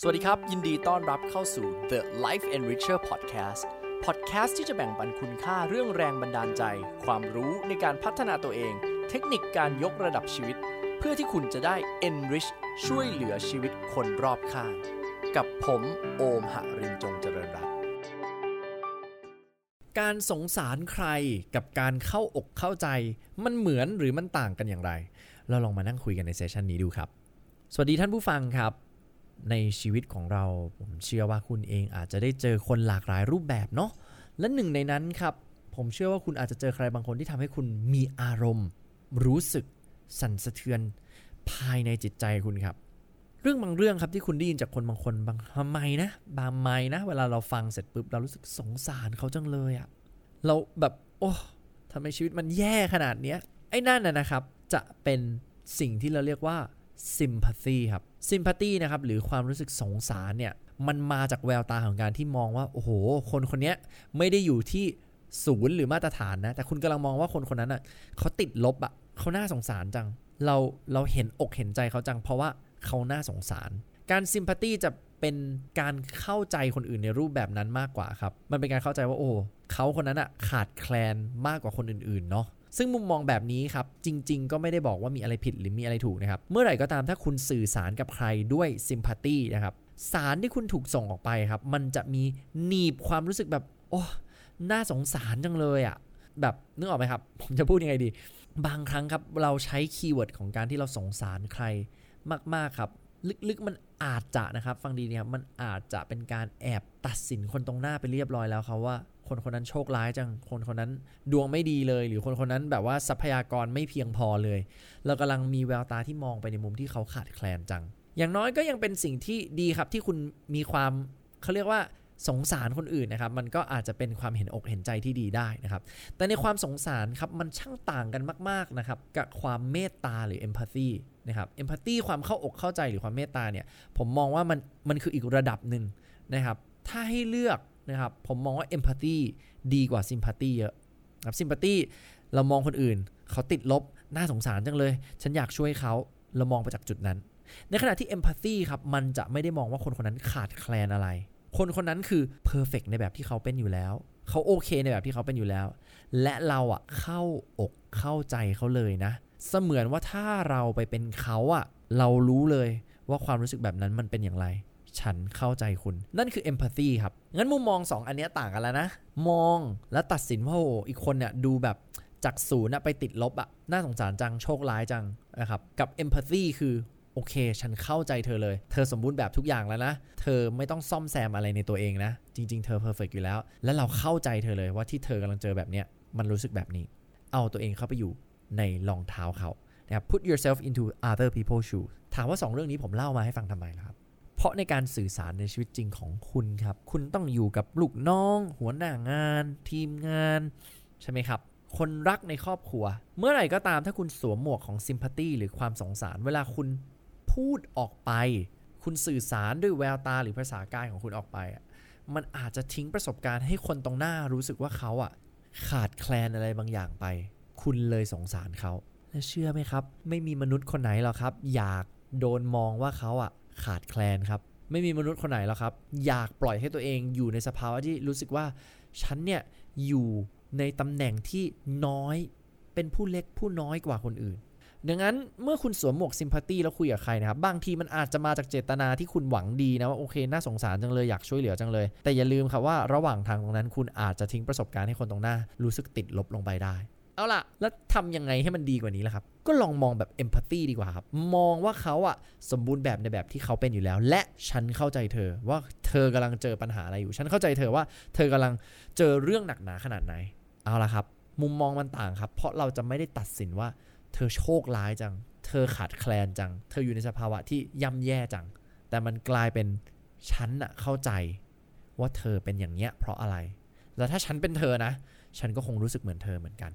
สวัสดีครับยินดีต้อนรับเข้าสู่ The Life Enricher Podcast ที่จะแบ่งปันคุณค่าเรื่องแรงบันดาลใจความรู้ในการพัฒนาตัวเองเทคนิคการยกระดับชีวิตเพื่อที่คุณจะได้ enrich ช่วยเหลือชีวิตคนรอบข้างกับผมโอมหรินทร์จงเจริญรัตน์การสงสารใครกับการเข้าอกเข้าใจมันเหมือนหรือมันต่างกันอย่างไรเราลองมานั่งคุยกันในเซสชันนี้ดูครับสวัสดีท่านผู้ฟังครับในชีวิตของเราผมเชื่อว่าคุณเองอาจจะได้เจอคนหลากหลายรูปแบบเนาะและหนึ่งในนั้นครับผมเชื่อว่าคุณอาจจะเจอใครบางคนที่ทำให้คุณมีอารมณ์รู้สึกสั่นสะเทือนภายในจิตใจคุณครับเรื่องบางเรื่องครับที่คุณได้ยินจากคนบางคนบางทำไมนะเวลาเราฟังเสร็จปุ๊บเรารู้สึกสงสารเขาจังเลยอะเราแบบโอ้ทำไมชีวิตมันแย่ขนาดเนี้ยไอ้นั่นนะครับจะเป็นสิ่งที่เราเรียกว่าsympathy ครับ sympathy นะครับหรือความรู้สึกสงสารเนี่ยมันมาจากแววตาของการที่มองว่าโอ้โหคนคนนี้ไม่ได้อยู่ที่ศูนย์หรือมาตรฐานนะแต่คุณกำลังมองว่าคนคนนั้นอ่ะเขาติดลบอ่ะเขาน่าสงสารจังเราเห็นอกเห็นใจเขาจังเพราะว่าเขาน่าสงสารการ sympathy จะเป็นการเข้าใจคนอื่นในรูปแบบนั้นมากกว่าครับมันเป็นการเข้าใจว่าโอ้เขาคนนั้นอ่ะขาดแคลนมากกว่าคนอื่นๆเนาะซึ่งมุมมองแบบนี้ครับจริงๆก็ไม่ได้บอกว่ามีอะไรผิดหรือมีอะไรถูกนะครับเมื่อไหร่ก็ตามถ้าคุณสื่อสารกับใครด้วยซิมพาธีนะครับสารที่คุณถูกส่งออกไปครับมันจะมีหนีบความรู้สึกแบบโอ้น่าสงสารจังเลยอ่ะแบบนึกออกไหมครับผมจะพูดยังไงดีบางครั้งครับเราใช้คีย์เวิร์ดของการที่เราสงสารใครมากๆครับลึกๆมันอาจจะนะครับฟังดีนะครับมันอาจจะเป็นการแอบตัดสินคนตรงหน้าไปเรียบร้อยแล้วครับว่าคนคนนั้นโชคร้ายจังคนคนนั้นดวงไม่ดีเลยหรือคนคนนั้นแบบว่าทรัพยากรไม่เพียงพอเลยเรากำลังมีแววตาที่มองไปในมุมที่เขาขาดแคลนจังอย่างน้อยก็ยังเป็นสิ่งที่ดีครับที่คุณมีความเขาเรียกว่าสงสารคนอื่นนะครับมันก็อาจจะเป็นความเห็นอกเห็นใจที่ดีได้นะครับแต่ในความสงสารครับมันช่างต่างกันมากๆนะครับกับความเมตตาหรือ empathy นะครับ empathy ความเข้าอกเข้าใจหรือความเมตตาเนี่ยผมมองว่ามันคืออีกระดับนึงนะครับถ้าให้เลือกนะครับผมมองว่า empathy ดีกว่า sympathy เยอะครับ sympathy เรามองคนอื่นเขาติดลบน่าสงสารจังเลยฉันอยากช่วยเขาเรามองไปจากจุดนั้นในขณะที่ empathy ครับมันจะไม่ได้มองว่าคนคนนั้นขาดแคลนอะไรคนคนนั้นคือ perfect ในแบบที่เขาเป็นอยู่แล้วเขาโอเคในแบบที่เขาเป็นอยู่แล้วและเราอ่ะเข้าอกเข้าใจเขาเลยนะเสมือนว่าถ้าเราไปเป็นเขาอ่ะเรารู้เลยว่าความรู้สึกแบบนั้นมันเป็นอย่างไรฉันเข้าใจคุณนั่นคือ empathy ครับงั้นมุมมอง2 อันนี้ต่างกันแล้วนะมองและตัดสินว่าโอ้อีกคนเนี่ยดูแบบจากศูนย์ไปติดลบอ่ะน่าสงสารจังโชคร้ายจังนะครับกับ empathy คือโอเคฉันเข้าใจเธอเลยเธอสมบูรณ์แบบทุกอย่างแล้วนะเธอไม่ต้องซ่อมแซมอะไรในตัวเองนะจริงๆเธอ perfect อยู่แล้วและเราเข้าใจเธอเลยว่าที่เธอกำลังเจอแบบเนี้ยมันรู้สึกแบบนี้เอาตัวเองเข้าไปอยู่ในรองเท้าเขานะครับ put yourself into other people's shoes ถามว่า2เรื่องนี้ผมเล่ามาให้ฟังทำไมล่ะครับเพราะในการสื่อสารในชีวิตจริงของคุณครับคุณต้องอยู่กับลูกน้องหัวหน้างานทีมงานใช่ไหมครับคนรักในครอบครัวเมื่อไหร่ก็ตามถ้าคุณสวมหมวกของซิมพาธีหรือความสงสารเวลาคุณพูดออกไปคุณสื่อสารด้วยแววตาหรือภาษากายของคุณออกไปมันอาจจะทิ้งประสบการณ์ให้คนตรงหน้ารู้สึกว่าเขาอ่ะขาดแคลนอะไรบางอย่างไปคุณเลยสงสารเขาและเชื่อไหมครับไม่มีมนุษย์คนไหนหรอกครับอยากโดนมองว่าเขาอ่ะขาดแคลนครับไม่มีมนุษย์คนไหนหรอกครับอยากปล่อยให้ตัวเองอยู่ในสภาวะที่รู้สึกว่าฉันเนี่ยอยู่ในตำแหน่งที่น้อยเป็นผู้เล็กผู้น้อยกว่าคนอื่นดังนั้นเมื่อคุณสวมหมวกซิมพาธีแล้วคุยกับใครนะครับบางทีมันอาจจะมาจากเจตนาที่คุณหวังดีนะว่าโอเคน่าสงสารจังเลยอยากช่วยเหลือจังเลยแต่อย่าลืมครับว่าระหว่างทางตรงนั้นคุณอาจจะทิ้งประสบการณ์ให้คนตรงหน้ารู้สึกติดลบลงไปได้เอาล่ะแล้วทำยังไงให้มันดีกว่านี้ล่ะครับก็ลองมองแบบ empathy ดีกว่าครับมองว่าเขาอ่ะสมบูรณ์แบบในแบบที่เขาเป็นอยู่แล้วและฉันเข้าใจเธอว่าเธอกำลังเจอปัญหาอะไรอยู่ฉันเข้าใจเธอว่าเธอกำลังเจอเรื่องหนักหนาขนาดไหนเอาล่ะครับมุมมองมันต่างครับเพราะเราจะไม่ได้ตัดสินว่าเธอโชคร้ายจังเธอขาดแคลนจังเธออยู่ในสภาวะที่ย่ำแย่จังแต่มันกลายเป็นฉันน่ะเข้าใจว่าเธอเป็นอย่างเนี้ยเพราะอะไรแล้วถ้าฉันเป็นเธอนะฉันก็คงรู้สึกเหมือนเธอเหมือนกัน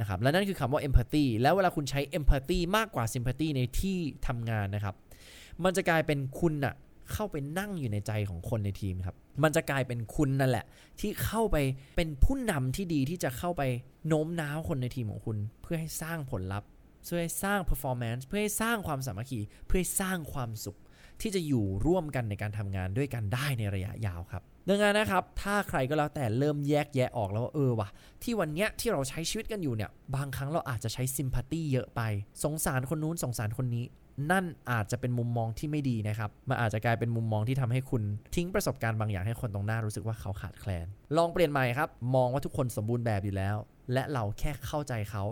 นะครับและนั่นคือคำว่า empathy แล้วเวลาคุณใช้ empathy มากกว่า sympathy ในที่ทำงานนะครับมันจะกลายเป็นคุณน่ะเข้าไปนั่งอยู่ในใจของคนในทีมครับมันจะกลายเป็นคุณนั่นแหละที่เข้าไปเป็นผู้นำที่ดีที่จะเข้าไปโน้มน้าวคนในทีมของคุณเพื่อให้สร้างผลลัพธ์เพื่อให้สร้าง performance เพื่อให้สร้างความสามัคคีเพื่อให้สร้างความสุข ที่จะอยู่ร่วมกันในการทำงานด้วยกันได้ในระยะยาวครับดังนั้นนะครับถ้าใครก็แล้วแต่เริ่มแยกแยะออกแล้วว่าว่ะที่วันเนี้ยที่เราใช้ชีวิตกันอยู่เนี่ยบางครั้งเราอาจจะใช้ซิมพาธีเยอะไปสงสารคนนู้นสงสารคนนี้นั่นอาจจะเป็นมุมมองที่ไม่ดีนะครับมันอาจจะกลายเป็นมุมมองที่ทำให้คุณทิ้งประสบการณ์บางอย่างให้คนตรงหน้ารู้สึกว่าเขาขาดแคลนลองเปลี่ยนใหม่ครับมองว่าทุกคนสมบูรณ์แบบอยู่แล้วและเราแค่เข้าใจเขา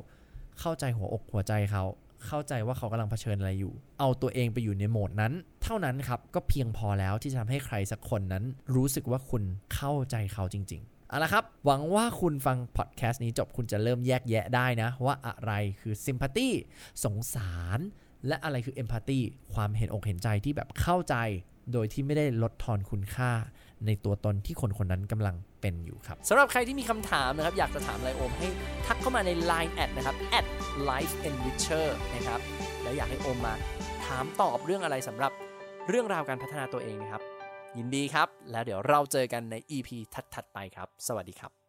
เข้าใจหัวอกหัวใจเขาเข้าใจว่าเขากำลังเผชิญอะไรอยู่เอาตัวเองไปอยู่ในโหมดนั้นเท่านั้นครับก็เพียงพอแล้วที่จะทำให้ใครสักคนนั้นรู้สึกว่าคุณเข้าใจเขาจริงๆเอาละครับหวังว่าคุณฟังพอดแคสต์นี้จบคุณจะเริ่มแยกแยะได้นะว่าอะไรคือซิมพาธีสงสารและอะไรคือเอมพาธีความเห็นอกเห็นใจที่แบบเข้าใจโดยที่ไม่ได้ลดทอนคุณค่าในตัวตนที่คนคนนั้นกำลังเป็นอยู่ครับสำหรับใครที่มีคำถามนะครับอยากจะถามไลโอมให้ทักเข้ามาใน LINE แอดนะครับ @lifeenricher นะครับแล้วอยากให้โอมมาถามตอบเรื่องอะไรสำหรับเรื่องราวการพัฒนาตัวเองนะครับยินดีครับแล้วเดี๋ยวเราเจอกันใน EP ถัดๆไปครับสวัสดีครับ